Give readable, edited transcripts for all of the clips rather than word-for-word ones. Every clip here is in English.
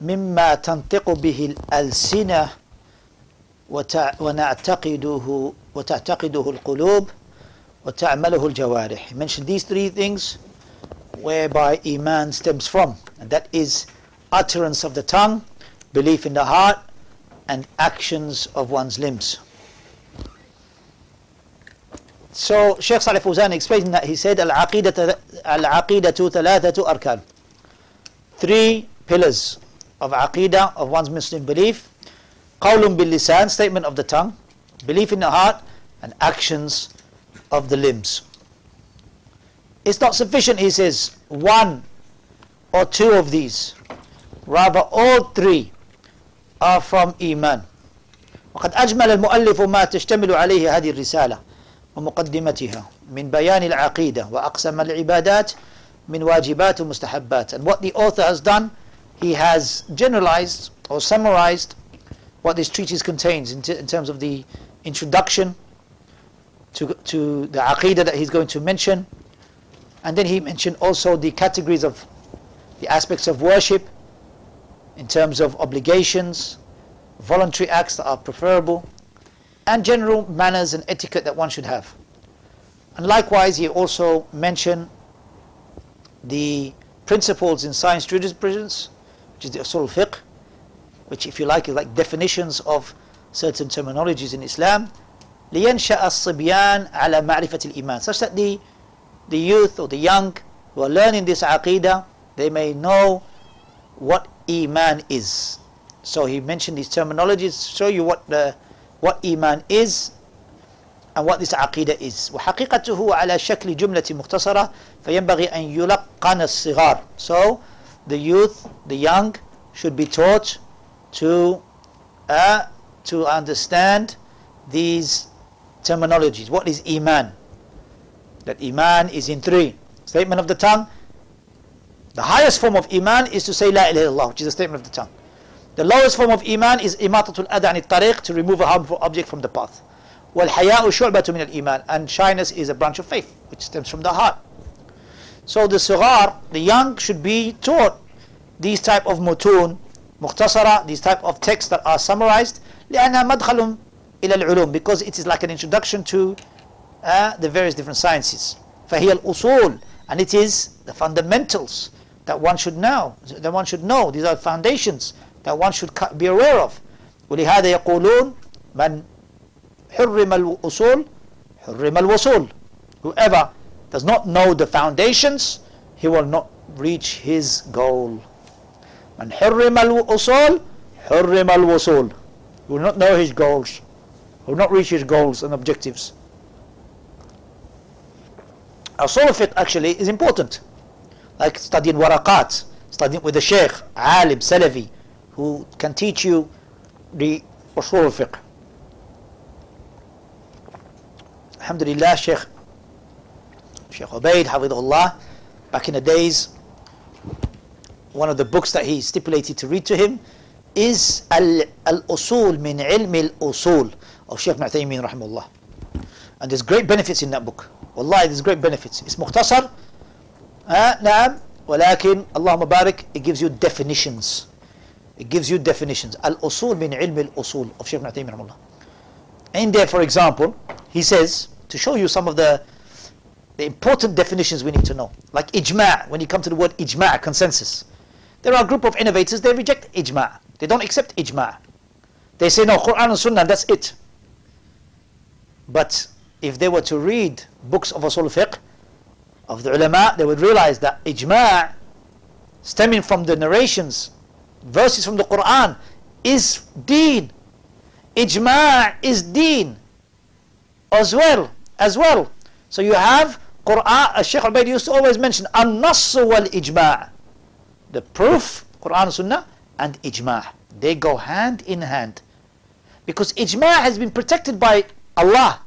مما تنطق به الألسنة وتعتقده القلوب وتعمله الجوارح. He mentioned these three things whereby Iman stems from, and that is utterance of the tongue, belief in the heart, and actions of one's limbs. So Shaykh Salih al-Fawzan explained that he said al-aqidatu thalathatu arkan, three pillars of aqidah, of one's Muslim belief: qawlun bil lisan, statement of the tongue, belief in the heart, and actions of the limbs. It's not sufficient, he says, one or two of these, rather all three are from Iman. وقد أجمل المؤلف ما تشتمل عليه هذه الرسالة ومقدمتها من بيان العقيدة وأقسم العبادات من واجبات ومستحبات. And what the author has done, he has generalized or summarized what this treatise contains in terms of the introduction to the Aqidah that he's going to mention. And then he mentioned also the categories of the aspects of worship in terms of obligations, voluntary acts that are preferable, and general manners and etiquette that one should have. And likewise, he also mentioned the principles in science jurisprudence, which is the usul fiqh, which, if you like, is like definitions of certain terminologies in Islam, لِيَنْشَأَ الصِّبْيَانَ عَلَى مَعْرِفَةِ الْإِيمَانِ, such that the youth or the young who are learning this aqidah, they may know what Iman is. So he mentioned these terminologies to show you what Iman is and what this aqidah is. وَحَقِيقَتُهُ عَلَى شَكْلِ جُمْلَةٍ مُخْتَصَرَةٍ فَيَنْبَغِي أَنْ يُلَقَّنَ الصِّغَارِ. So the youth, the young, should be taught to understand these terminologies. What is Iman? That Iman is in three: statement of the tongue. The highest form of Iman is to say La ilaha illallah, which is a statement of the tongue. The lowest form of Iman is imatatul adha anit tariq, to remove a harmful object from the path. Wal haya'u shu'batun min al-iman, and shyness is a branch of faith which stems from the heart. So the sughar, the young, should be taught these type of mutun mukhtasara, these type of texts that are summarized, لأنها مدخل إلى العلوم, because it is like an introduction to the various different sciences. فهي الأصول, and it is the fundamentals that one should know. These are foundations that one should be aware of. ولهذا يقولون من حرم الأصول حرم الوصول. Whoever does not know the foundations, he will not reach his goal. من حرم الأصول حرم الوصول. He will not know his goals. He will not reach his goals and objectives. Usul fiqh actually is important, like studying waraqat, studying with the Shaykh, alim, Salafi, who can teach you the usul fiqh. Alhamdulillah, Shaykh Ubayd Hafidhullah, back in the days, one of the books that he stipulated to read to him is Al-Usul min Ilm Al-Usul of Shaykh Ibn Uthaymeen rahimahullah. And there's great benefits in that book. Wallahi, there's great benefits. It's mukhtasar, naam, walakin, Allahumma barik, it gives you definitions. Al-Usul min Ilm Al-Usul of Shaykh Ibn Uthaymeen rahimahullah. In there, for example, he says, to show you some of the important definitions we need to know, like ijma'. When you come to the word ijma', consensus, there are a group of innovators, they reject ijma'. They don't accept ijma'. They say, no, Quran and Sunnah, that's it. But if they were to read books of usul fiqh, of the ulama, they would realize that ijma', stemming from the narrations, verses from the Quran, is deen. Ijma' is deen as well. So you have Quran, as Shaykh al-Baydi used to always mention, an-nass wal-ijma'. The proof, Quran and Sunnah, and ijma'. They go hand in hand. Because ijma' has been protected by Allah.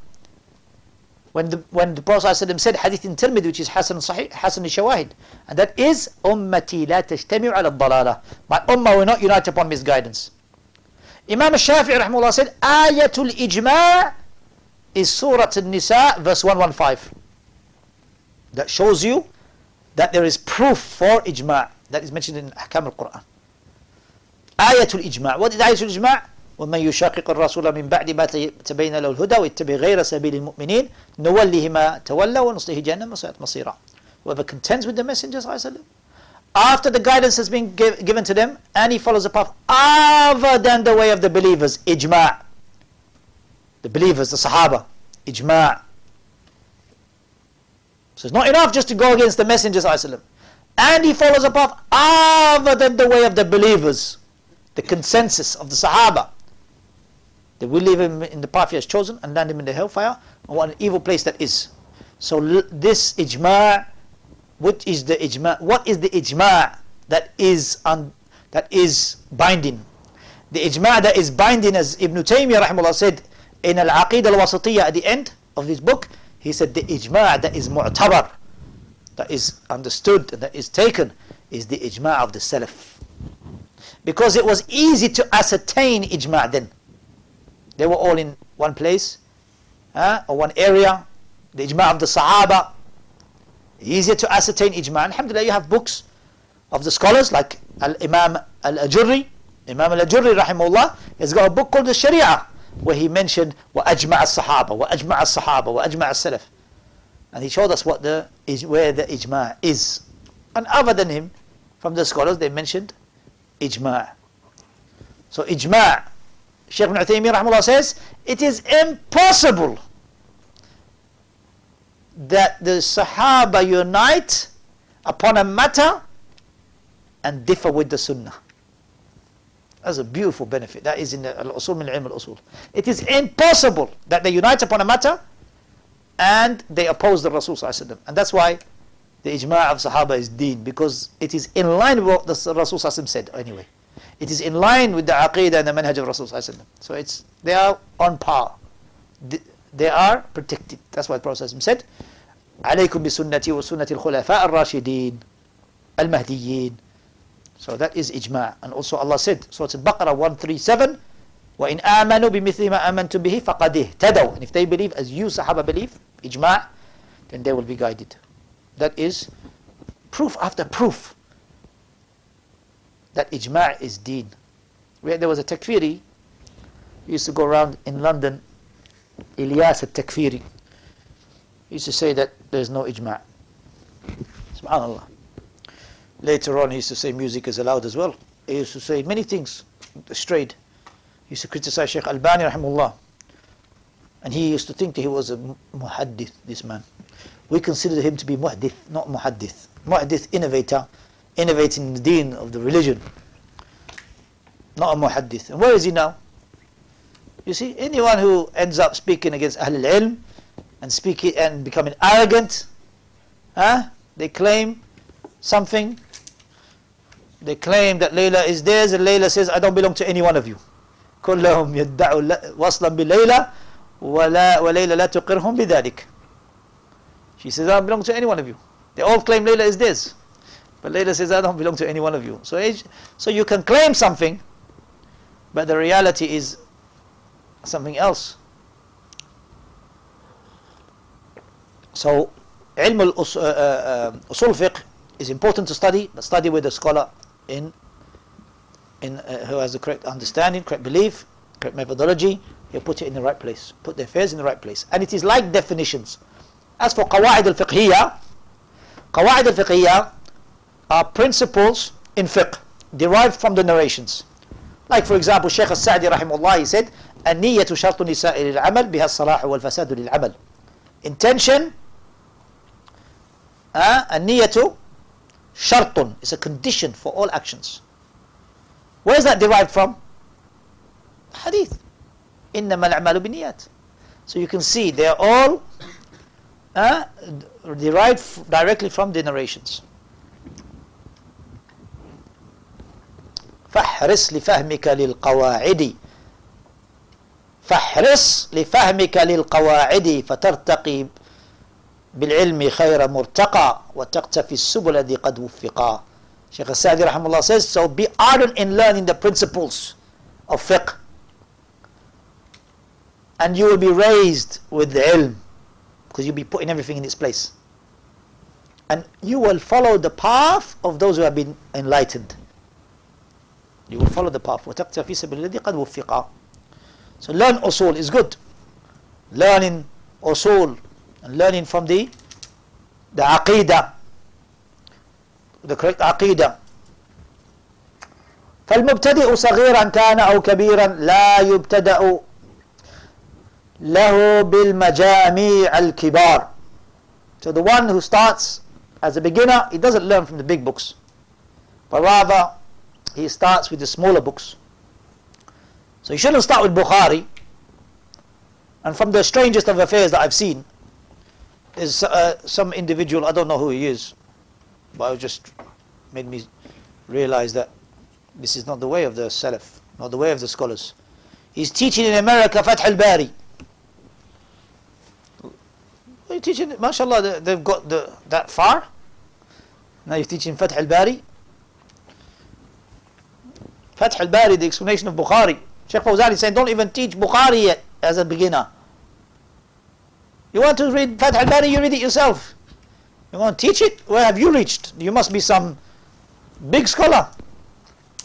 When the Prophet ﷺ said, hadith in Tirmidhi, which is Hasan Sahih, Hasan al-Shawahid, and that is, Ummati la tajtami'u ala al-dalalah. My ummah will not unite upon misguidance. Imam al-Shafi'i rahimahullah said, Ayatul Ijma' is Surah An-Nisa, verse 115. That shows you that there is proof for Ijma' that is mentioned in Ahkam al-Quran. Ayatul Ijma'. What is Ayatul Ijma'? وَمَنْ يُشَاقِقَ الرَّسُولَ مِنْ بَعْدِ مَا تَبَيَّنَ لَهُ الْهُدَى وَيَتَّبِعْ غَيْرَ سَبِيلِ الْمُؤْمِنِينَ نُوَلِّهِ مَا تَوَلَّى وَنُصْلِهِ جَهَنَّمَ وَسَاءَتْ مَصِيرًا. Whoever contends with the Messenger after the guidance has been given to them, and he follows a path other than the way of the believers, Ijma'. The believers, the Sahaba, Ijma'. So it's not enough just to go against the Messenger ﷺ. And he follows a path other than the way of the believers, the consensus of the Sahaba. They will leave him in the path he has chosen and land him in the hellfire. And what an evil place that is. So this Ijma', what is the Ijma'? What is the Ijma' that is binding? The Ijma' that is binding, as Ibn Taymiyyah rahimahullah said in Al-Aqid Al-Wasatiyya at the end of his book, he said the ijma' that is mu'tabar, that is understood and that is taken, is the ijma' of the Salaf. Because it was easy to ascertain ijma' then. They were all in one place, or one area. The ijma' of the Sahaba, easier to ascertain ijma'. Alhamdulillah, you have books of the scholars like Imam al-Ajurri. Imam al-Ajurri rahimahullah has got a book called the Sharia, where he mentioned وَأَجْمَعَ الصَّحَابَ وَأَجْمَعَ الصَّحَابَ وَأَجْمَعَ السَّلَفِ, and he showed us where the ijma' is. And other than him, from the scholars, they mentioned ijma'. So ijma', Shaykh Ibn Uthaymeen rahimahullah says, it is impossible that the Sahaba unite upon a matter and differ with the Sunnah. That's a beautiful benefit. That is in al-usul min al-ilm al-usul. It is impossible that they unite upon a matter and they oppose the Rasul sallallahu alaihi wasallam. And that's why the ijma' of Sahaba is deen, because it is in line with what the Rasul sallallahu alaihi wasallam said anyway. It is in line with the aqidah and the manhaj of Rasul sallallahu alaihi wasallam. So they are on par. They are protected. That's why the Prophet sallallahu alaihi wasallam said, "Alaykum bi sunnati wa sunnati al-khulafa ar-rashidin al-mahdiyyin." So that is ijma'. And also Allah said, Surah Al-Baqarah 137, وَإِنْ آمَنُوا بِمِثْلِ مَا آمَنْتُمْ بِهِ فَقَدِ اهْتَدَوْا. And if they believe as you Sahaba believe, ijma', then they will be guided. That is proof after proof that ijma' is deen. There was a takfiri, he used to go around in London, Ilyas al-Takfiri. He used to say that there is no ijma'. SubhanAllah. Later on, he used to say music is allowed as well. He used to say many things strayed. He used to criticize Shaykh al-Albani rahimahullah. And he used to think that he was a muhaddith, this man. We consider him to be muhaddith, not muhaddith. Muhaddith, innovator, innovating the deen of the religion. Not a muhaddith. And where is he now? You see, anyone who ends up speaking against Ahl al-Ilm and speaking and becoming arrogant, they claim something. They claim that Layla is theirs, and Layla says, I don't belong to any one of you. كلهم يدعوا وصلا بليلى وليلى لا تقرهم بذلك. She says, I don't belong to any one of you. They all claim Layla is theirs. But Layla says, I don't belong to any one of you. So you can claim something, but the reality is something else. So, علم الأصول فقه is important to study, but study with a scholar in who has the correct understanding, correct belief, correct methodology. He'll put it in the right place, put the affairs in the right place. And it is like definitions. As for Qawaid al-Fiqhiyya are principles in fiqh, derived from the narrations. Like for example, Shaykh al-Sa'di rahimahullah, he said, "An-niyyatu shartu nisa'i lil-amal, biha as-salahu wal-fasadu lil-amal." Intention, an-niyyatu shartun, is a condition for all actions. Where is that derived from? Hadith. إِنَّمَا الْعَمَالُ بِالنِّيَّاتِ. So you can see they are all derived directly from the narrations. فَحْرِصْ لِفَهْمِكَ لِلْقَوَاعِدِ فَحْرِصْ لِفَهْمِكَ لِلْقَوَاعِدِ فَتَرْتَقِي بالعلم خير مرتقى وتقتفي السبل الذي قد وفقا. Shaykh al-Sa'di rahimahullah says, so be ardent in learning the principles of fiqh, and you will be raised with the ilm, because you'll be putting everything in its place, and you will follow the path of those who have been enlightened. You will follow the path. وَتَقْتَ فِي سَبِيلِ الَّذِي قَدْ وُفِّقَ. So learn usul is good. Learning usul and learning from the aqidah, the correct aqidah. فالمبتدئ صغيرا كان أو كبيرا لا يبتدأ له بالمجاميع الكبار. So the one who starts as a beginner, he doesn't learn from the big books, but rather he starts with the smaller books. So you shouldn't start with Bukhari. And from the strangest of affairs that I've seen is some individual, I don't know who he is, but it just made me realize that this is not the way of the Salaf, not the way of the scholars. He's teaching in America Fath al-Bari. You're teaching, mashallah, they've got that far. Now you're teaching Fath al-Bari. Fath al-Bari, the explanation of Bukhari. Shaykh Fawzan is saying, don't even teach Bukhari yet as a beginner. You want to read Fath al-Bari, you read it yourself. You want to teach it? Where have you reached? You must be some big scholar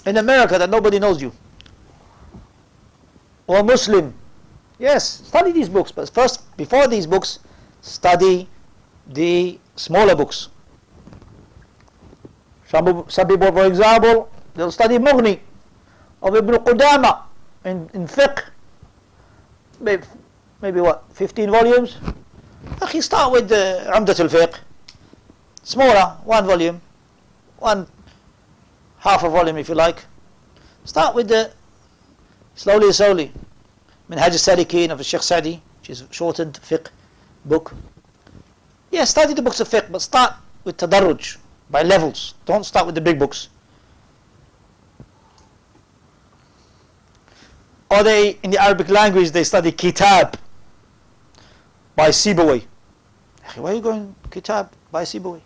in America that nobody knows you. Or Muslim. Yes, study these books, but first, before these books, study the smaller books. Some people, for example, they'll study Mughni of Ibn Qudama in fiqh. Maybe what, 15 volumes? He start with Umdat al-Fiqh. Smaller, one volume. Half a volume if you like. Start with the slowly. Minhaj al-Salikin of Shaykh Sa'di, which is shortened fiqh book. Yeah, study the books of fiqh, but start with tadarruj, by levels. Don't start with the big books. Or they, in the Arabic language, they study kitab by Sibawi. Why are you going kitab by Sibawi?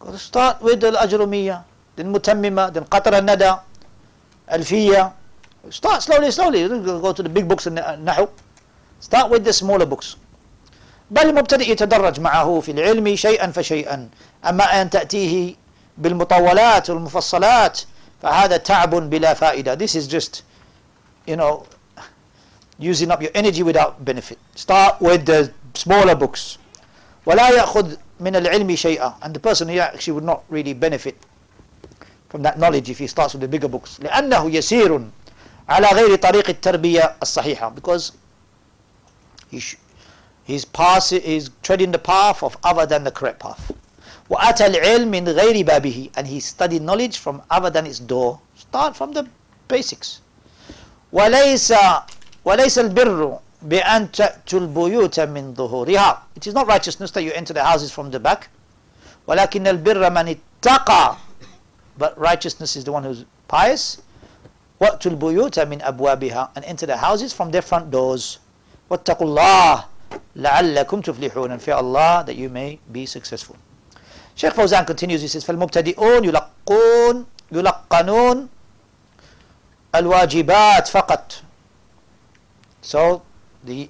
Got to start with al-Ajrumiyya, then Mutammima, then Qatar al-Nada, Alfiya. Start slowly. Don't go to the big books in Nahu. Start with the smaller books. بل مبتدئ يتدرج معه في العلم شيئا فشيئا أما أن تأتيه بالمطولات والمفصلات فهذا تعب بلا فائدة. This is just, you know, using up your energy without benefit. Start with the smaller books. ولا يأخذ من العلم شيئا. And the person here actually would not really benefit from that knowledge if he starts with the bigger books. لأنه يسير على غير طريق التربية الصحيحة. Because he's treading the path of other than the correct path. وَأَتَى الْعِلْمِ مِنْ غَيْرِ بَابِهِ. And he studied knowledge from other than its door. Start from the basics. وَلَيْسَ الْبِرُّ بِأَنْ تَأْتُوا الْبُيُوتَ مِنْ ظُهُورِهَا. It is not righteousness that you enter the houses from the back. وَلَكِنَّ الْبِرَّ مَنِ اتَّقَى. But righteousness is the one who's pious. وَأْتُوا الْبُيُوتَ مِنْ أَبْوَابِهَا. And enter the houses from their front doors. وَاتَّقُوا اللَّهِ لَعَلَّكُمْ تُفْلِحُونَ. And fear Allah that you may be successful. Shaykh Fawzan continues, he says, فَالْمُبْتَدِئُونَ يُلَقَّنُونَ الْوَاجِبَاتِ فَقَطْ. So, the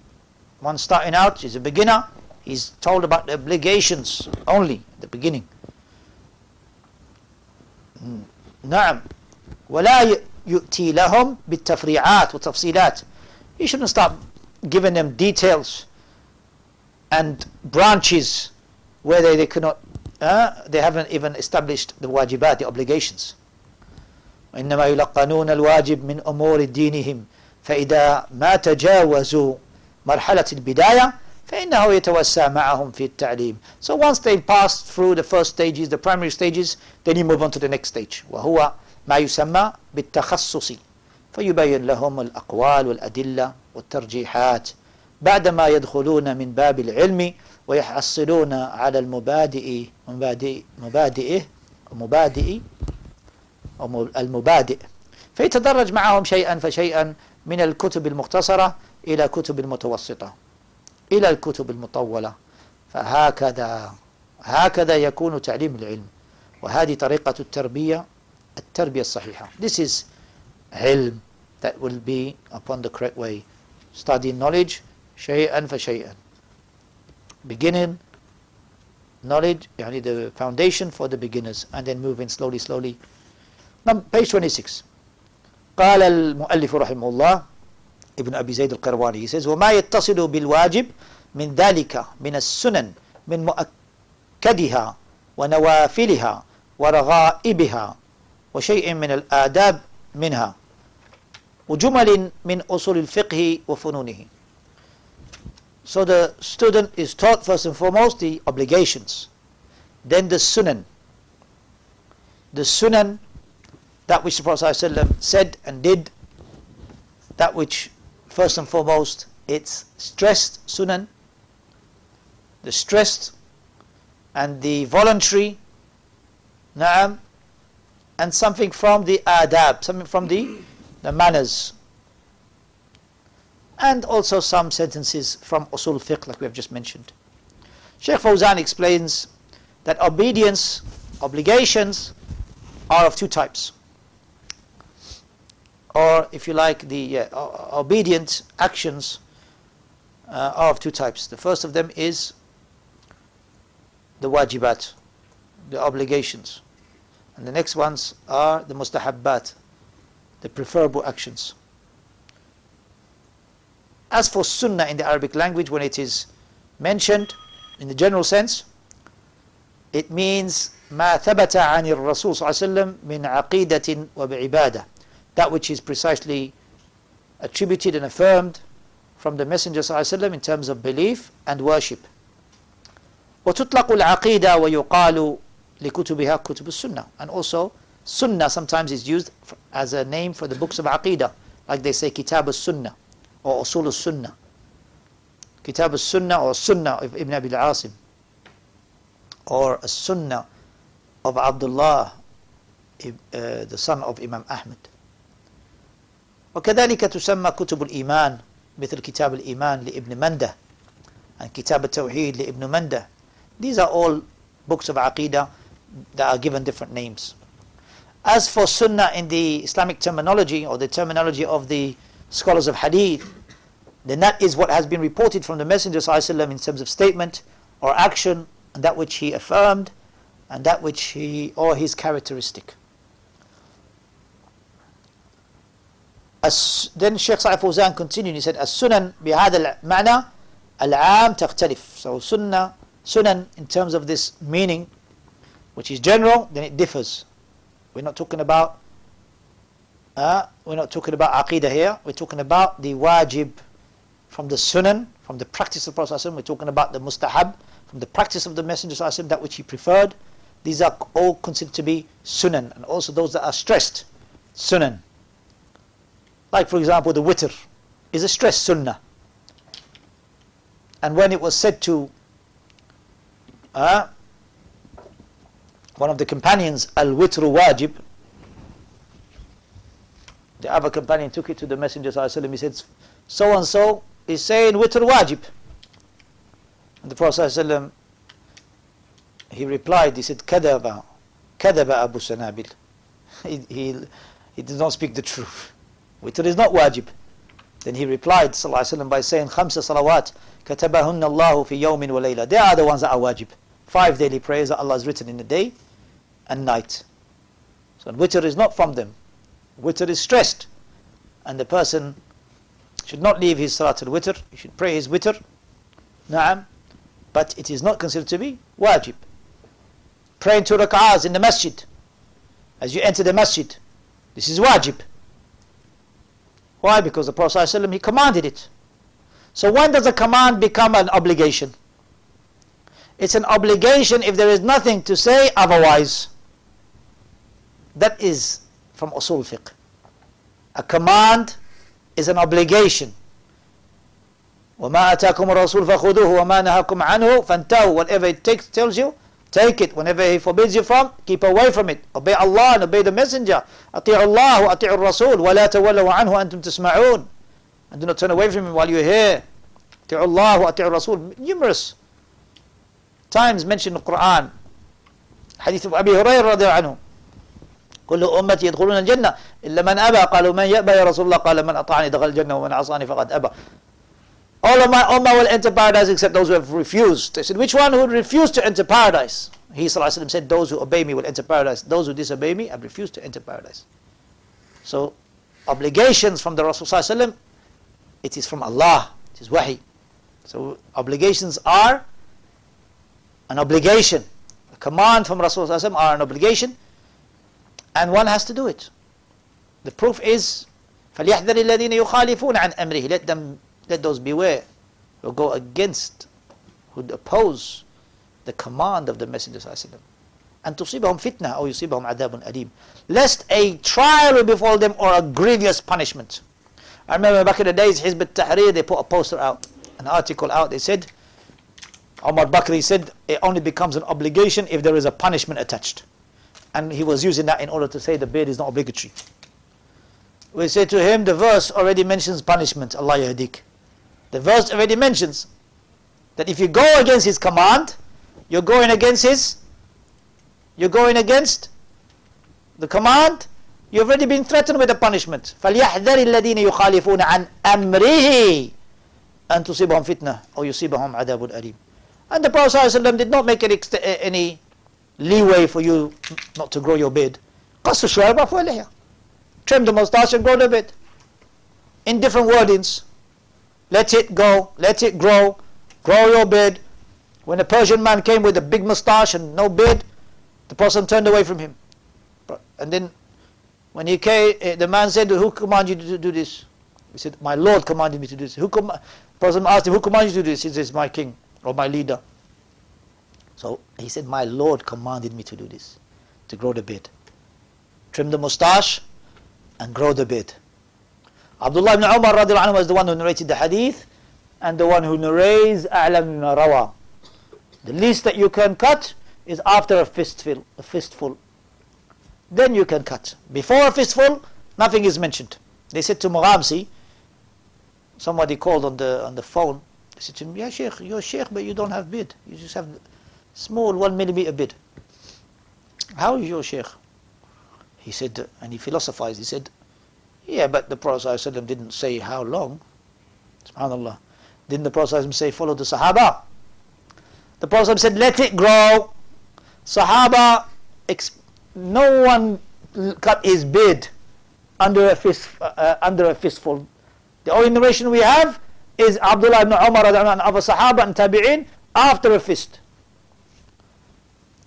one starting out is a beginner. He's told about the obligations only at the beginning. نعم وَلَا يُؤْتِي لَهُمْ بِالتَّفْرِيعَاتِ وَالتَّفْصِيلَاتِ. You shouldn't start giving them details and branches where they cannot, they haven't even established the wajibat, the obligations. وَإِنَّمَا يُلَقَّنُونَ الْوَاجِبِ مِنْ أُمُورِ دِينِهِمْ فَإِذَا مَا تَجَاوَزُوا مَرْحَلَةِ الْبِدَايَةِ فَإِنَّهُ يَتَوَسَّى مَعَهُمْ فِي التَّعْلِيمِ. So once they pass through the first stages, the primary stages, then you move on to the next stage. وَهُوَ مَا يُسَمَّى بِالتَّخَصُّصِ فَيُبَيِّن لَهُمُ الْأَقْوَالُ وَالْأَدِلَّةُ وَالتَّرْجِيحَاتِ بعدما يدخلون من باب العلم ويحصلون على المبادئ فيتدرج معهم شيئا فشيئا من الكتب المختصرة إلى كتب المتوسطة إلى الكتب المطولة فهكذا يكون تعليم العلم وهذه طريقة التربية الصحيحة. This is علم that will be upon the correct way, studying knowledge شيئا فشيئا. Beginning knowledge, يعني the foundation for the beginners, and then moving slowly. Page 26. قال المؤلف رحمه الله ابن أبي زيد القيرواني, he says وما يتصل بالواجب من ذلك من السنن من مؤكدها ونوافلها ورغائبها وشيء من الآداب منها وجمل من أصول الفقه وفنونه. So the student is taught first and foremost the obligations, then the sunan. The sunan, that which the Prophet ﷺ said and did, that which first and foremost it's stressed sunan, the stressed and the voluntary, na'am, and something from the adab, something from the manners, and also some sentences from usul fiqh like we have just mentioned. Shaykh Fawzan explains that obedience, obligations are of two types, or if you like the obedient actions are of two types. The first of them is the wajibat, the obligations, and the next ones are the mustahabbat, the preferable actions. As for sunnah in the Arabic language, when it is mentioned in the general sense, it means ما ثبت عن الرسول صلى الله عليه وسلم من عقيدة وبعبادة, that which is precisely attributed and affirmed from the Messenger صلى الله عليه وسلم in terms of belief and worship. وتطلق العقيدة ويقال لكتبها كتب السنة. And also sunnah sometimes is used as a name for the books of عقيدة, like they say كتاب السنة or أصول السنة, كتاب السنة or sunnah of Ibn Abi al-Asim, or a sunnah of Abdullah, the son of Imam Ahmed. وكذلك تسمى كتب الإيمان مثل كتاب الإيمان لابن منده and كتاب التوحيد لابن منده. These are all books of Aqidah that are given different names. As for Sunnah in the Islamic terminology, or the terminology of the scholars of Hadith, then that is what has been reported from the Messenger ﷺ in terms of statement or action, and that which he affirmed, and that which he, or his characteristic. Then Shaykh Salih al-Fawzan continued, he said, As-sunan bihada al-ma'na al-aam takhtalif. So sunan in terms of this meaning, which is general, then it differs. We're not talking about aqidah here. We're talking about the wajib from the sunan, from the practice of the Prophet. We're talking about the mustahab, from the practice of the Messenger, that which he preferred. These are all considered to be sunan, and also those that are stressed sunan. Like for example, the witr is a stressed sunnah, and when it was said to one of the companions, al-witr wajib, the other companion took it to the Messenger ﷺ. He said, so and so is saying witr wajib, and the Prophet ﷺ, he replied, he said, kadaba Abu Sanabil, he did not speak the truth. Witr is not wajib. Then he replied ﷺ by saying, Khamsa salawat katabahunna Allahu fi yawmin wa layla. They are the ones that are wajib. 5 daily prayers that Allah has written in the day and night. So witr is not from them. Witr is stressed, and the person should not leave his salat al-witr. He should pray his witr, na'am, but it is not considered to be wajib. Praying 2 rak'ahs in the masjid as you enter the masjid, this is wajib. Why? Because the Prophet ﷺ, he commanded it. So when does a command become an obligation? It's an obligation if there is nothing to say otherwise. That is from usul fiqh. A command is an obligation. وَمَا أَتَاكُمُ الرَّسُولُ فَخُذُوهُ وَمَا نَهَاكُمْ عَنْهُ فَانْتَهُوا. Whatever it tells you, take it. Whenever he forbids you from, keep away from it. Obey Allah and obey the Messenger. أَطِيعُ اللَّهُ وَأَطِيعُ الرَّسُولُ وَلَا تَوَلَّوْا عَنْهُ أَنْتُمْ تَسْمَعُونَ. And do not turn away from him while you're here. أَطِيعُ اللَّهُ وَأَطِيعُ الرَّسُولُ. Numerous times mentioned in the Quran. Hadith of Abi Hurairah رضي عنه. كل أمتي يدخلون الجنة إلا من أبى. قالوا من يأبى يا رسول الله؟ قال من أطاعني دخل الجنة ومن عصاني فقد أبى. All of my ummah will enter paradise except those who have refused. They said, which one who refused to enter paradise? He ﷺ said, those who obey me will enter paradise. Those who disobey me have refused to enter paradise. So obligations from the Rasul ﷺ, it is from Allah, it is wahi. So obligations are an obligation. A command from Rasul ﷺ are an obligation, and one has to do it. The proof is, فَلْيَحْذَرِ الَّذِينَ يُخَالِفُونَ عَنْ أَمْرِهِ Let those beware, who go against, who oppose the command of the Messenger ﷺ. And تصيبهم fitna or يصيبهم عذاب أليم, lest a trial will befall them or a grievous punishment. I remember back in the days, Hizb al-Tahrir, they put a poster out, an article out. They said, Omar Bakri said, it only becomes an obligation if there is a punishment attached. And he was using that in order to say the beard is not obligatory. We say to him, the verse already mentions punishment. Allah yahdik. The verse already mentions that if you go against his command, you're going against the command. You've already been threatened with a punishment. فَلْيَحْذَرِ الَّذِينَ يُخَالِفُونَ عَنْ أَمْرِهِ أَنْ تُصِيبَهُمْ فِتْنَةً أَوْ يُصِيبَهُم عَذَابٌ أَلِيمٌ. And the Prophet ﷺ did not make any leeway for you not to grow your beard. قَصُّ الشُّارِبَ فَوَلِهَا. Trim the moustache and grow the beard. In different wordings. Let it go, let it grow, grow your beard. When a Persian man came with a big moustache and no beard, the person turned away from him. And then when he came, the man said, who commanded you to do this? He said, my Lord commanded me to do this. The person asked him, who commanded you to do this? He says, my king or my leader. So he said, my Lord commanded me to do this, to grow the beard. Trim the moustache and grow the beard. Abdullah ibn Umar radiallahu anhu was the one who narrated the hadith and the one who narrates A'lam ibn rawa. The least that you can cut is after a fistful. Then you can cut. Before a fistful, nothing is mentioned. They said to Mughamsi, somebody called on the phone. They said to him, yeah, Sheikh, you're Sheikh, but you don't have beard. You just have small 1 millimeter beard. How is your Sheikh? He said, and he philosophized, he said, yeah, but the Prophet ﷺ didn't say how long. SubhanAllah. Didn't the Prophet ﷺ say, follow the Sahaba? The Prophet ﷺ said, let it grow. Sahaba, no one cut his beard under a fistful. The only narration we have is Abdullah ibn Umar and other Sahaba and Tabi'in after a fist.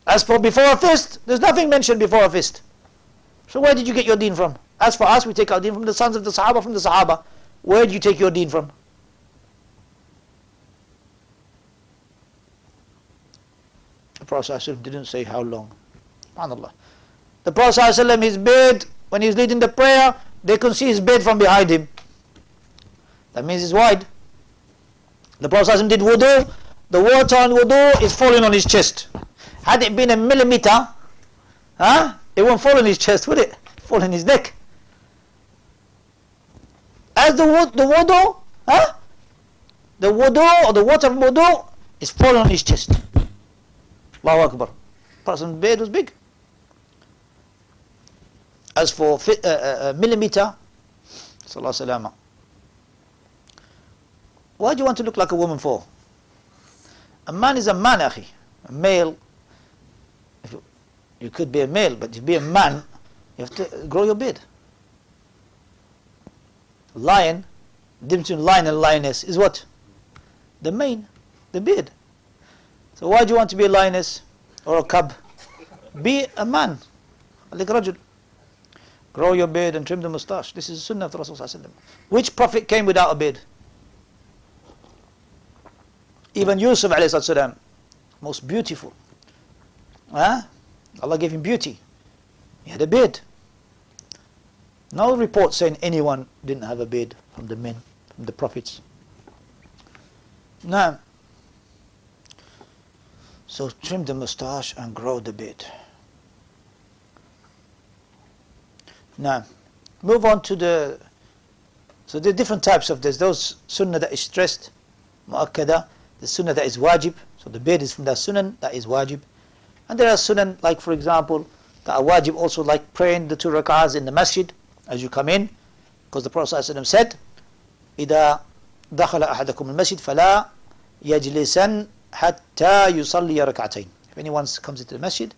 As for before a fist, there's nothing mentioned before a fist. So where did you get your deen from? As for us, we take our deen from the sons of the Sahaba, from the Sahaba. Where did you take your deen from? The Prophet didn't say how long. SubhanAllah. The Prophet ﷺ, his beard, when he's leading the prayer, they can see his beard from behind him. That means it's wide. The Prophet ﷺ did wudu, the water on wudu is falling on his chest. Had it been a millimeter, it won't fall on his chest, would it? Fall on his neck. As the water from wudu is falling on his chest. Allahu Akbar. The Prophet's beard was big. As for millimeter, sallallahu alaihi wasallam. Why do you want to look like a woman for? A man is a man, akhi. A male. If you could be a male, but to be a man, you have to grow your beard. Lion, the difference between lion and lioness is what? The mane, the beard. So why do you want to be a lioness or a cub? Be a man, like a rajul. Grow your beard and trim the moustache. This is sunnah of Rasul ﷺ. Which prophet came without a beard? Even Yusuf ﷺ, most beautiful. Allah gave him beauty. He had a beard. No report saying anyone didn't have a beard from the men, from the prophets. No. So trim the moustache and grow the beard. Now, move on to so there are different types of this. Those sunnah that is stressed, mu'akkada, the sunnah that is wajib, so the beard is from that sunnah, that is wajib. And there are sunnah, like for example, that are wajib also, like praying the 2 rak'ahs in the masjid as you come in, because the Prophet ﷺ said, إِذَا دَخَلَ أَحَدَكُمُ الْمَسْجِدِ فَلَا يَجْلِسَنْ حَتَّى يُصَلِّيَ رَكْعَتَيْنِ. If anyone comes into the masjid,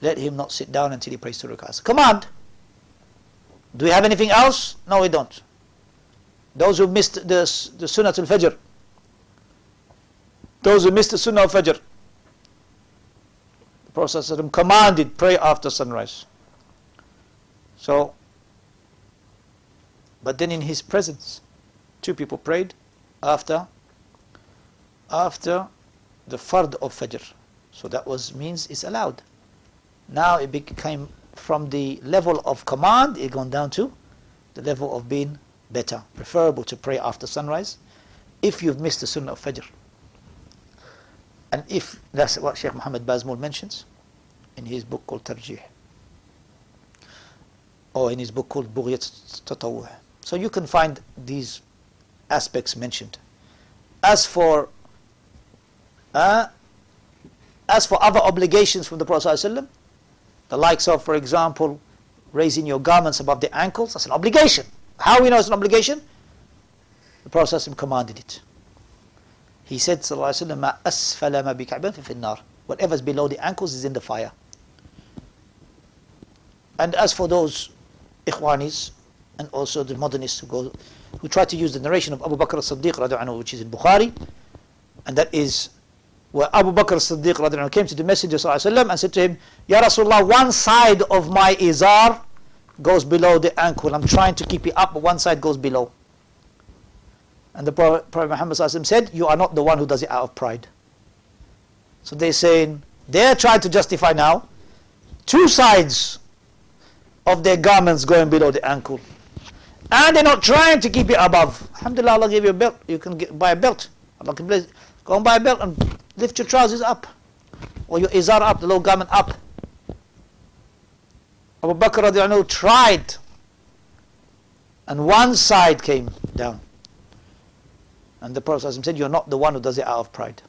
let him not sit down until he prays 2 rak'ahs. Command. Do we have anything else? No, we don't. Those who missed the Sunnah al-Fajr. Those who missed the Sunnah al-Fajr. The Prophet commanded, pray after sunrise. So, but then in his presence, two people prayed after the Fard of Fajr. So that means it's allowed. Now it became from the level of command, it gone down to the level of being better, preferable to pray after sunrise if you've missed the Sunnah of Fajr. And if that's what Sheikh Muhammad Bazmul mentions in his book called Tarjih, or in his book called Bughyat Tatawwah. So you can find these aspects mentioned. As for other obligations from the Prophet ﷺ, the likes of, for example, raising your garments above the ankles, that's an obligation. How we know it's an obligation? The Prophet ﷺ commanded it. He said, "Sallallahu alaihi wasallam, whatever is below the ankles is in the fire." And as for those Ikhwanis and also the modernists who try to use the narration of Abu Bakr as-Siddiq radhiallahu anhu, which is in Bukhari, and that is where Abu Bakr as-Siddiq radhiallahu anhu came to the Messenger sallallahu alaihi wasallam and said to him, "Ya Rasulullah, one side of my izar goes below the ankle. I'm trying to keep it up, but one side goes below." And the Prophet Muhammad sallallahu alaihi wasallam said, "You are not the one who does it out of pride." So they're trying to justify now two sides of their garments going below the ankle, and they're not trying to keep it above. Alhamdulillah, Allah gave you a belt. You can buy a belt. Allah can bless. Go and buy a belt and lift your trousers up, or your izar up, the low garment up. Abu Bakr radhiallahu anhu tried, and one side came down. And the Prophet said, "You're not the one who does it out of pride."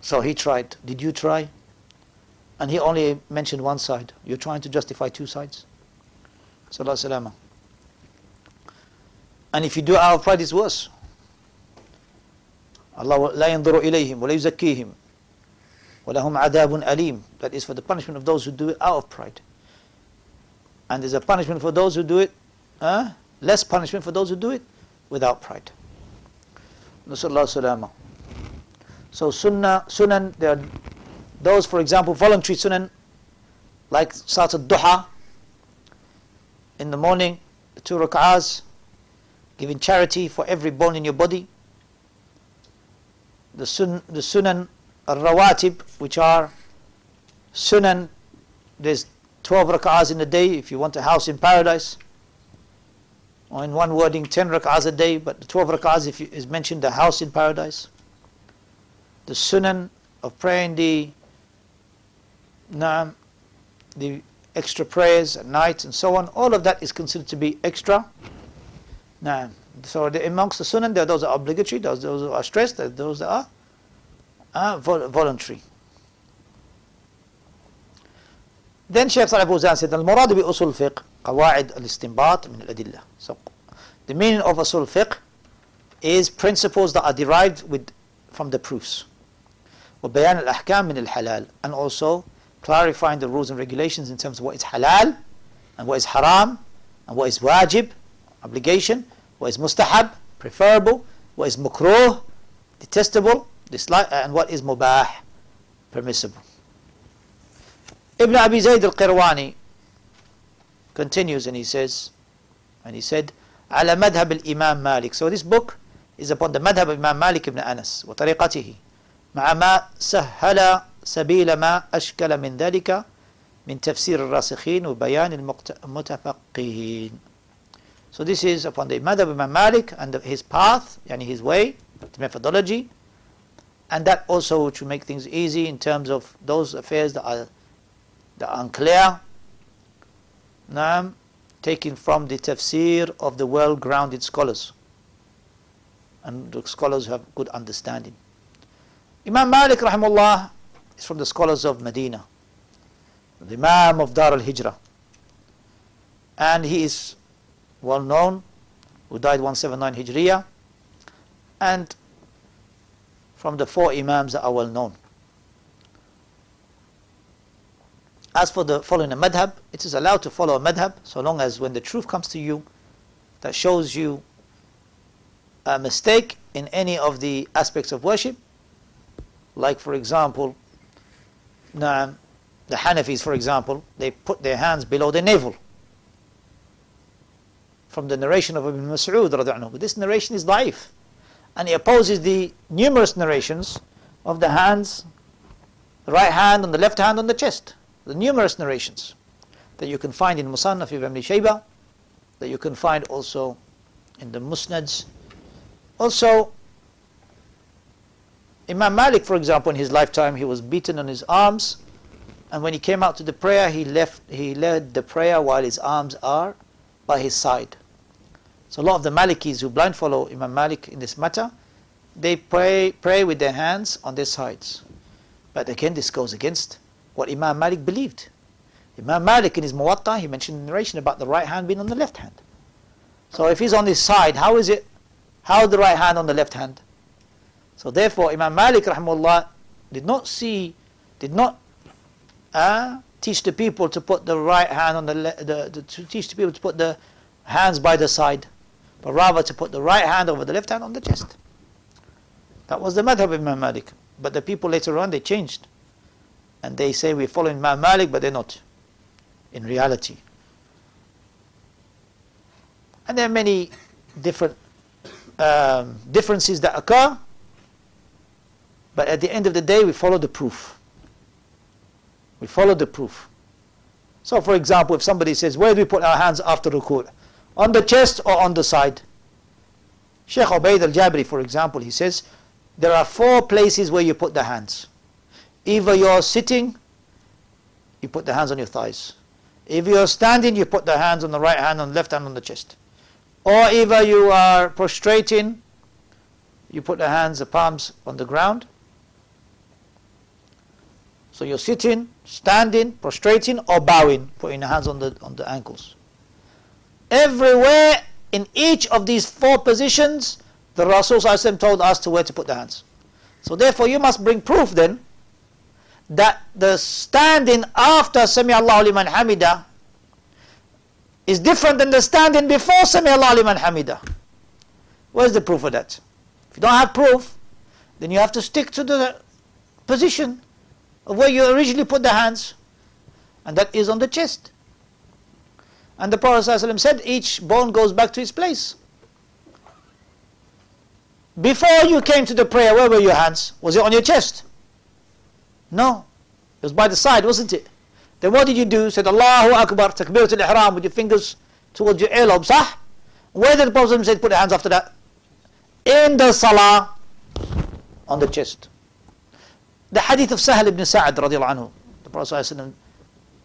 So he tried. Did you try? And he only mentioned one side. You're trying to justify two sides. Sallallahu alaihi wasallam. And if you do out of pride, it's worse. Allah la yanzuru ilayhim wa la yuzakkihim wa lahum adabun alim. That is for the punishment of those who do it out of pride. And there's a punishment for those who do it, less punishment for those who do it without pride. Sallallahu alaihi wasallam. So sunan, there are those, for example, voluntary sunan, like Salat al-Duha, in the morning, 2 rak'ahs, giving charity for every bone in your body. The sunan al-Rawatib, which are sunan, there's 12 rak'ahs in a day, if you want a house in paradise. Or in one wording, 10 rak'ahs a day, but the 12 rak'ahs is mentioned, the house in paradise. The sunan of praying the extra prayers at night and so on, all of that is considered to be extra. So amongst the sunan, there are those that are obligatory, those that are stressed, there are those that are voluntary. Then Shaykh Salih al-Fawzan said, "Al-muradu bi usul fiqh, qawa'id al-istinbat min al-adillah." So the meaning of usul fiqh is principles that are derived from the proofs. وَبَيَانَ الْأَحْكَامِ مِنَ الْحَلَالِ, and also clarifying the rules and regulations in terms of what is halal and what is haram and what is wajib, obligation, what is mustahab, preferable, what is makruh, detestable, dislike, and what is mubah, permissible. Ibn Abi Zayd al-Qayrawani continues and he says, and he said, "Ala madhab al-Imam Malik." So this book is upon the madhab of Imam Malik ibn Anas, wa tariqatihi. مع ما سهل سبيل ما أشكل من ذلك من تفسير الراسخين وبيان المتفقهين. So this is upon the madhab of Imam Malik and his path, yani his way, the methodology, and that also to make things easy in terms of those affairs that are unclear. Taken from the tafsir of the well-grounded scholars, and the scholars who have good understanding. Imam Malik rahimahullah is from the scholars of Medina, the Imam of Dar al-Hijrah, and he is well known, who died 179 Hijriya, and from the 4 Imams that are well known. As for the following a madhab, it is allowed to follow a madhab so long as when the truth comes to you that shows you a mistake in any of the aspects of worship, like for example, the Hanafis for example, they put their hands below their navel. From the narration of Ibn Mas'ud radhiallahu anhu, this narration is da'if, and he opposes the numerous narrations of the hands, the right hand and the left hand on the chest. The numerous narrations that you can find in Musannaf Ibn al-Shaiba, that you can find also in the Musnads. Also, Imam Malik, for example, in his lifetime, he was beaten on his arms, and when he came out to the prayer, he led the prayer while his arms are by his side. So a lot of the Malikis who blind follow Imam Malik in this matter, they pray with their hands on their sides. But again, this goes against what Imam Malik believed. Imam Malik in his Muwatta, he mentioned the narration about the right hand being on the left hand. So if he's on his side, how is it? How the right hand on the left hand? So therefore Imam Malik rahimahullah did not teach the people to put the right hand on to teach the people to put the hands by the side, but rather to put the right hand over the left hand on the chest. That was the madhab of Imam Malik. But the people later on, they changed. And they say we're following Imam Malik, but they're not, in reality. And there are many different differences that occur, but at the end of the day, we follow the proof. We follow the proof. So for example, if somebody says, where do we put our hands after ruku'? On the chest or on the side? Shaykh Ubayd al-Jabri, for example, he says, there are four places where you put the hands. Either you're sitting, you put the hands on your thighs. If you're standing, you put the hands on the right hand, on the left hand, on the chest. Or either you are prostrating, you put the hands, the palms on the ground. So you're sitting, standing, prostrating, or bowing, putting the hands on the ankles. Everywhere in each of these four positions, the Rasul told us where to put the hands. So therefore you must bring proof then that the standing after Sami Allahu liman hamida is different than the standing before Sami Allahu liman hamida. Where's the proof of that? If you don't have proof, then you have to stick to the position of where you originally put the hands, and that is on the chest. And the Prophet ﷺ said, each bone goes back to its place. Before you came to the prayer, where were your hands? Was it on your chest? No, it was by the side, wasn't it? Then what did you do? Said Allahu Akbar, Takbiratul Ihram, with your fingers towards your earlobe, sah? Where did the Prophet say put your hands after that? In the salah, on the chest. The hadith of Sahal ibn Sa'ad radiallahu anhu, the Prophet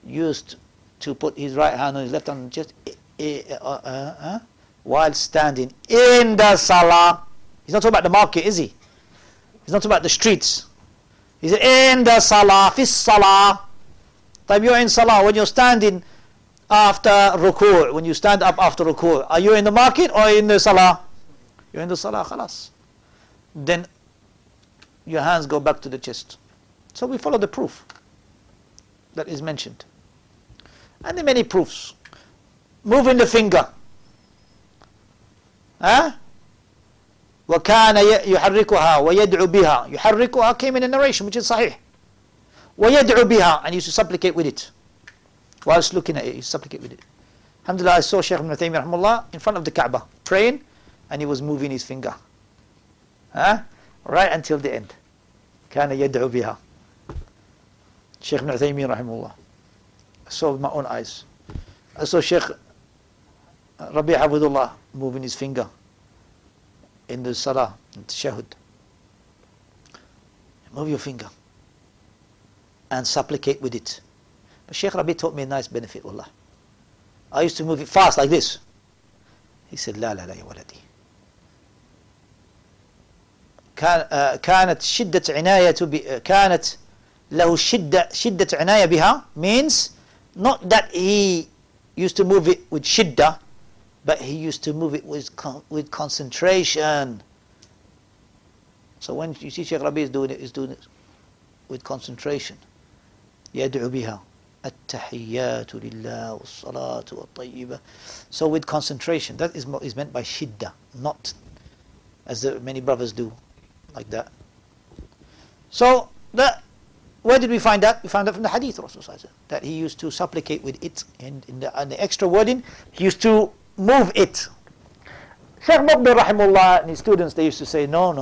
used to put his right hand on his left hand on the chest while standing in the salah. He's not talking about the market, is he? He's not talking about the streets. He said, in the salah, fis salah. Time you're in salah, when you're standing after ruku', when you stand up after ruku', are you in the market or in the salah? You're in the salah, khalas. Then your hands go back to the chest. So we follow the proof that is mentioned. And there are many proofs. Moving the finger. وَكَانَ يُحَرِّكُهَا وَيَدْعُ بِهَا. يُحَرِّكُهَا came in a narration which is sahih. وَيَدْعُ بِهَا, and he used to supplicate with it. Whilst looking at it, he used to supplicate with it. Alhamdulillah, I saw Shaykh Ibn Uthaymeen rahimahullah in front of the Kaaba praying, and he was moving his finger. Right until the end. كَانَ يَدْعُ بِهَا. Shaykh Ibn Uthaymeen rahimahullah. I saw with my own eyes. I saw Shaykh Rabi' Abdullah moving his finger in the salah, in tashahud. Move your finger and supplicate with it. But Shaykh Rabi' taught me a nice benefit, wallah. I used to move it fast like this. He said, La la la ya waladi. كانت شدة عناية كانت له شدة عناية بها, means not that he used to move it with shiddah, but he used to move it with concentration. So when you see Shaykh Rabi is doing it with concentration. يَدْعُ بِهَا. At-tahiyyatu lillah, was-salatu wa-tayyibah. So with concentration, that is meant by shiddah, not as many brothers do, like that. So, where did we find that? We found that from the hadith of Rasulullah, that he used to supplicate with it, and in the extra wording, he used to move it. Shaykh Muqbil rahimullah and his students, they used to say, no.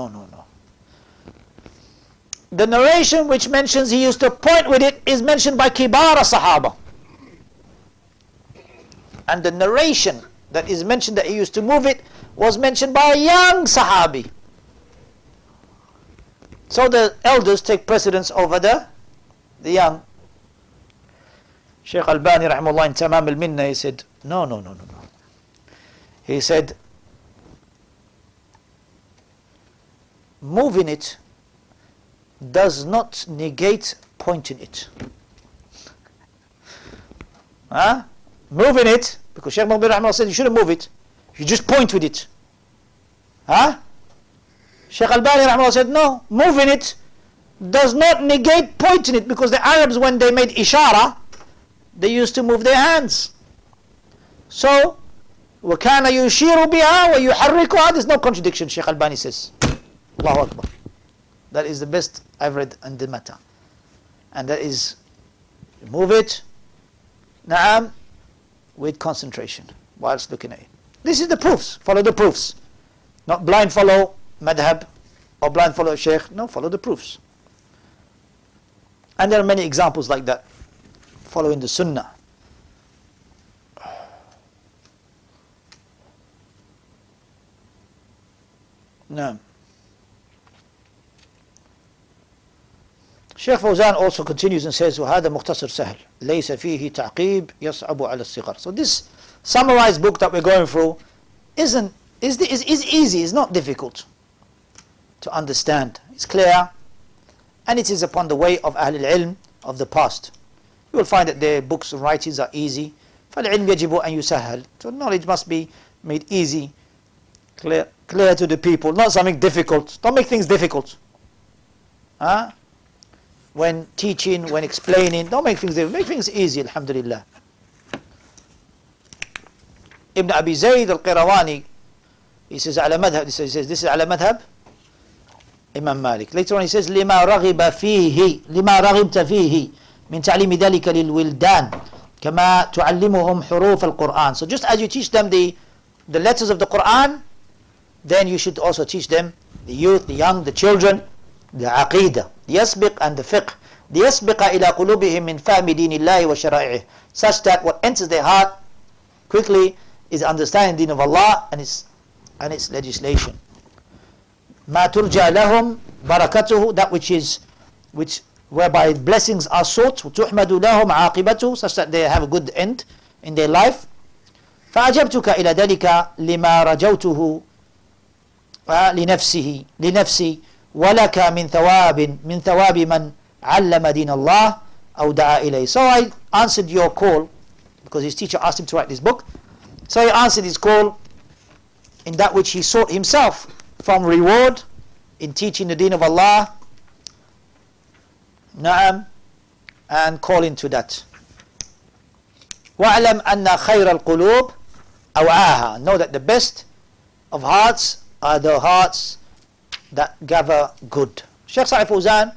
The narration which mentions he used to point with it is mentioned by Kibar al-Sahaba. And the narration that is mentioned that he used to move it was mentioned by a young Sahabi. So the elders take precedence over the young. Shaykh al-Albani rahimahullah in Tamam al-Minnah, he said, no. He said, moving it does not negate pointing it. Huh? Moving it, because Shaykh Muhammad Rahman said you shouldn't move it, you just point with it. Huh? Shaykh Al-Bani Rahman said no, moving it does not negate pointing it, because the Arabs, when they made ishara, they used to move their hands. So, وَكَانَ يُشِيرُ بِهَا وَيُحَرِّكُهَا, there's no contradiction, Shaykh Al-Bani says. Allahu Akbar. That is the best I've read on the matter. And that is, move it, na'am, with concentration, whilst looking at it. This is the proofs. Follow the proofs. Not blind follow madhab, or blind follow shaykh. No, follow the proofs. And there are many examples like that, following the sunnah. Na'am. Shaykh Fawzan also continues and says, وَهَذَا مُخْتَصِرْ سَهْلٌ لَيْسَ فِيهِ تَعْقِيبٌ يَصْعَبُ عَلَى الصِّغَرِ. So this summarized book that we're going through is easy, it's not difficult to understand. It's clear, and it is upon the way of Ahlul Ilm of the past. You will find that their books and writings are easy. فَالْعِلْمْ يَجِبُ أَنْ يُسَهَّلْ. So knowledge must be made easy, clear to the people, not something difficult. Don't make things difficult. Huh? When teaching, when explaining, don't make things difficult. Make things easy, alhamdulillah. Ibn Abi Zayd al-Qayrawani, he says, this is ala madhab Imam Malik. Later on he says, لِمَا رَغِبَ فِيهِ لِمَا رَغِبْتَ فِيهِ مِنْ تَعْلِيمِ ذَلِكَ لِلْوِلْدَانِ كَمَا تُعَلِّمُهُمْ حُرُوفَ الْقُرْآنِ. So just as you teach them the letters of the Qur'an, then you should also teach them the youth, the young, the children, the aqidah, the yasbiq and the fiqh, the yasbiqa ila qulubihim min fahmi dinillahi wa shara'ih, such that what enters their heart quickly is understanding the deen of Allah and its legislation. Ma turja lahum barakatuhu, that which whereby blessings are sought, tuhmadu lahum aqibatuhu, such that they have a good end in their life. Fa'ajabtuka ila dalika lima rajawtuhu li nafsihi وَلَكَ مِنْ ثَوَابِ مَنْ عَلَّمَ دِينَ اللَّهِ أَوْ دَعَى إِلَيْهِ. So I answered your call, because his teacher asked him to write this book. So he answered his call in that which he sought himself from reward in teaching the deen of Allah. Na'am, and calling to that. وَعْلَمْ أَنَّ خَيْرَ الْقُلُوبِ أَوْعَاهَا. Know that the best of hearts are the hearts that gather good. Shaykh Salih al-Fawzan,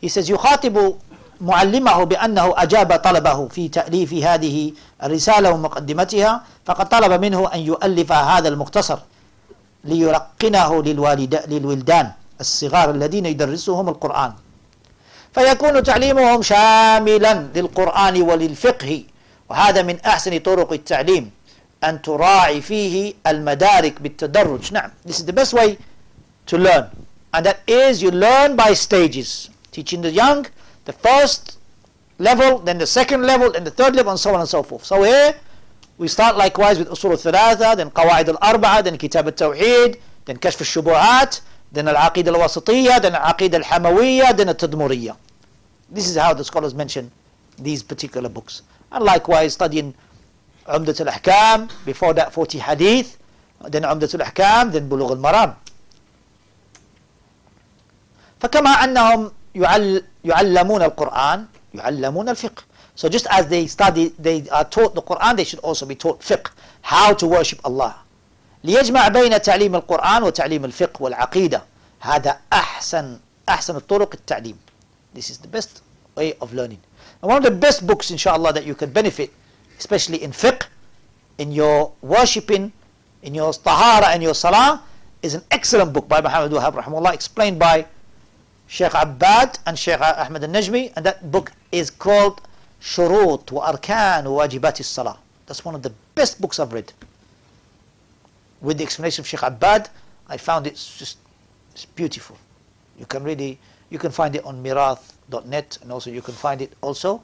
he says, يخاطب معلمه بأنه أجاب طلبه في تأليف هذه الرسالة ومقدمتها، فقد طلب منه أن يؤلف هذا المختصر ليرقنه للولدان الصغار الذين يدرسهم القرآن، فيكون تعليمهم شاملا للقرآن وللفقه، وهذا من أحسن طرق التعليم أن تراعي فيه المدارك بالتدرج. نعم, this is the best way to learn, and that is you learn by stages, teaching the young the first level, then the second level, then the third level, and so on and so forth. So here we start likewise with Usul al-Thalatha, then Qawaid al-Arba'ah, then Kitab al-Tawheed, then Kashf al-Shubu'at, then Al-Aqid al-Wasitiyah, then Al-Aqid al-Hamawiyah, then Al-Tadmuriyah. This is how the scholars mention these particular books. And likewise studying Umdat al-Ahkam, before that 40 Hadith, then Umdat al-Ahkam, then Bulugh al-Maram. فكما أنهم يعلمون القرآن يعلمون الفقه. So just as they are taught the Quran, they should also be taught fiqh, how to worship Allah. ليجمع بين تعليم القرآن وتعليم الفقه والعقيدة. هذا أحسن الطرق التعليم. This is the best way of learning. And one of the best books, inshallah, that you can benefit, especially in fiqh, in your worshipping, in your tahara and your salah, is an excellent book by Muhammad Wahhab, rahimahullah, explained by Shaykh al-Abbad and Shaykh Ahmed al Najmi, and that book is called Shurut wa Arkan wa Wajibati Salah. That's one of the best books I've read. With the explanation of Shaykh al-Abbad, I found it just beautiful. You can find it on mirath.net, and also you can find it also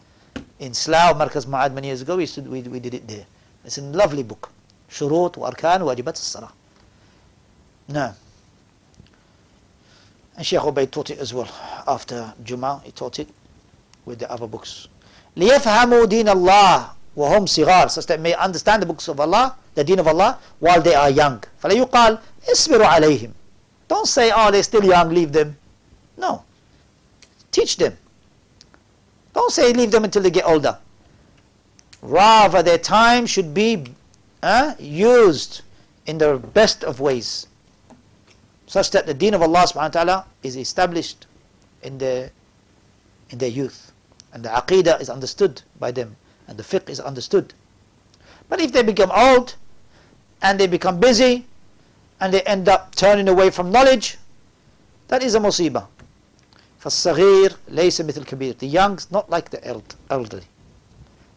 in Slough, Markaz Ma'ad many years ago. We did it there. It's a lovely book. Shurut wa Arkan wa Wajibat as-Salah. No. And Shaykh Ubayd taught it as well. After Jummah, he taught it with the other books. لِيَفْهَمُوا دِينَ اللَّهِ وَهُمْ صِغَارٌ, so that they may understand the books of Allah, the deen of Allah, while they are young. فَلَا يُقَالْ اِصْبِرُوا عَلَيْهِمْ. Don't say, oh, they're still young, leave them. No. Teach them. Don't say leave them until they get older. Rather, their time should be used in the best of ways, such that the deen of Allah subhanahu wa ta'ala is established in their youth, and the aqeedah is understood by them, and the fiqh is understood. But if they become old, and they become busy, and they end up turning away from knowledge, that is a musibah. فَالصَّغِيرُ لَيْسَ مِثْلُ الْكَبِيرِ. The young's not like the elderly.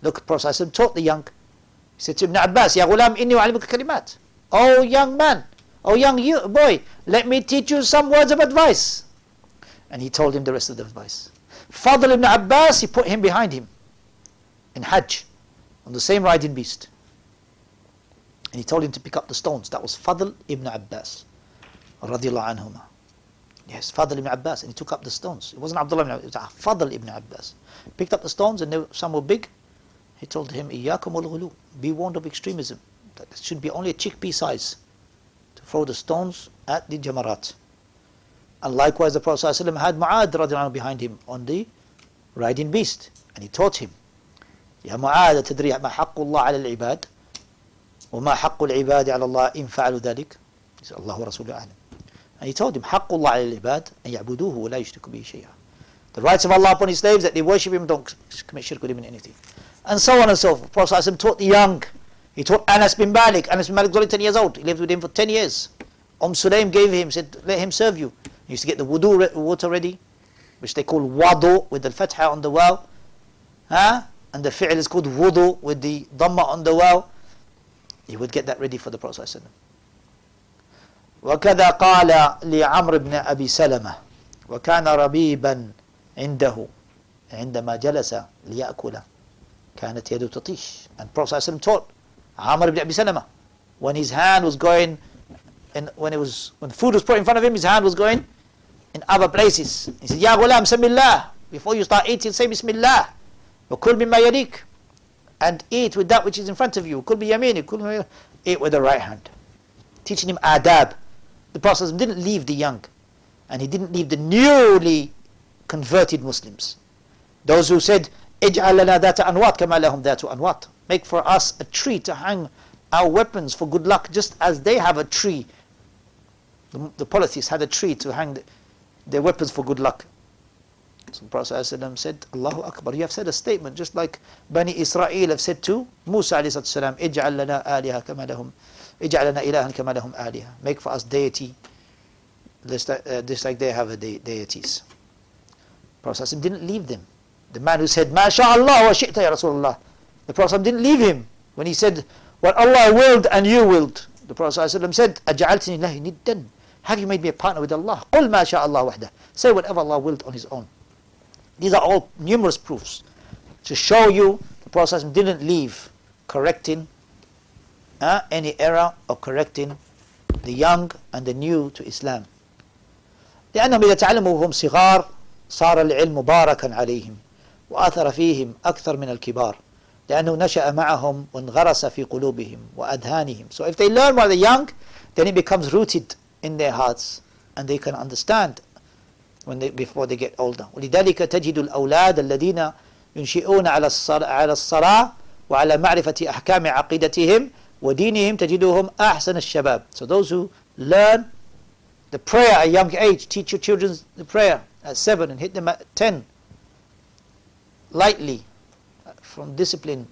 Look, Prophet ﷺ taught the young. He said to Ibn Abbas, يَا غُلَامْ إِنِّي وَعَلِمُكَ كَلِمَاتِ. Oh young man, oh young boy, let me teach you some words of advice. And he told him the rest of the advice. Fadl Ibn Abbas, he put him behind him in Hajj, on the same riding beast. And he told him to pick up the stones. That was Fadl Ibn Abbas, radiyallahu anhuma. Yes, Fadl Ibn Abbas, and he took up the stones. It wasn't Abdullah Ibn Abbas, it was Fadl Ibn Abbas. Picked up the stones, and some were big. He told him, Iyakum al-ghulu, be warned of extremism. That should be only a chickpea size, to throw the stones at the jamarat. And likewise, the Prophet ﷺ had Mu'adh radiyallahu anhu behind him on the riding beast. And he taught him, Ya Mu'adh, tadri ma haqqullah ala al-ibad, wa ma haqqul ibadi ala Allah in fa'alu dhalik. He said, Allahu Rasulu A'lam. And he told him, Haqqullah ala al-ibad, an ya'buduhu wa la yushriku bihi shay'a. The rights of Allah upon His slaves, that they worship Him, don't commit shirk with Him in anything. And so on and so forth. Prophet ﷺ taught the young. He taught Anas bin Malik. Anas bin Malik was only 10 years old. He lived with him for 10 years. Sulaym gave him, said, let him serve you. He used to get the wudu water ready, which they call wadu, with the fatha on the waw. And the fi'l is called wudu, with the dhamma on the waw. He would get that ready for the Prophet ﷺ. وَكَذَا قَالَ لِعَمْرِ بْنِ أَبِي سَلَمَةَ وَكَانَ رَبِيبًا عنده عندما جلس ليأكل كانت يده تطيش. And Prophet ﷺ taught Amr ibn Abi Salama, when his hand was going, and when food was put in front of him, his hand was going in other places. He said, Ya ghulam, samillah. Before you start eating, say Bismillah. وَكُلْ مِمَّا يَلِيكَ. And eat with that which is in front of you. وَكُلْ بِيَمِينِكَ. Eat with the right hand. Teaching him adab. The Prophet didn't leave the young, and he didn't leave the newly converted Muslims, those who said, "Ij'al lana dhata anwat kama lahum dhatu anwat." Make for us a tree to hang our weapons for good luck, just as they have a tree. The polytheists had a tree to hang their weapons for good luck. So the Prophet ﷺ said, "Allahu Akbar." You have said a statement just like Bani Israel have said to Musa (as), "Ij'al lana aliha kama lahum, ij'al lana ilahan kama lahum aliha." Make for us deity, just like they have deities. Prophet didn't leave them. The man who said, MashaAllah wa shi'ta ya Rasulullah. The Prophet didn't leave him. When he said, what Allah willed and you willed. The Prophet said, Aj'altani lahi niddan. Have you made me a partner with Allah? Qul masha'Allah wahda. Say whatever Allah willed on His own. These are all numerous proofs to show you the Prophet didn't leave correcting any error or correcting the young and the new to Islam. لأنهم إذا تعلموا وهم صغار صار العلم مباركا عليهم وآثر فيهم أكثر من الكبار لأنه نشأ معهم وانغرس في قلوبهم وأذهانهم. So if they learn while they're young, then it becomes rooted in their hearts, and they can understand before they get older. ولذلك تجد الأولاد الذين ينشئون على الصلاة وعلى معرفة أحكام عقيدتهم ودينهم تجدهم أحسن الشباب. So those who learn the prayer at a young age, teach your children the prayer at 7 and hit them at 10, lightly, from discipline.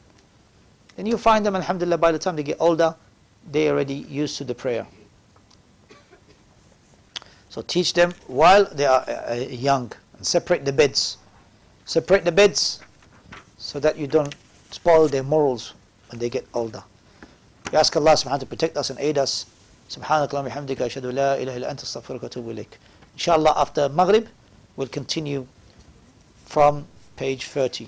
And you find them, alhamdulillah, by the time they get older, they already used to the prayer. So teach them while they are young, and separate the beds. Separate the beds so that you don't spoil their morals when they get older. We ask Allah subhanahu wa ta'ala to protect us and aid us. Subhanakallah bihamdika ashhadu la ilaha illa anta astaghfiruka wa atubu ilaik. Inshallah after Maghrib we'll continue from page 30.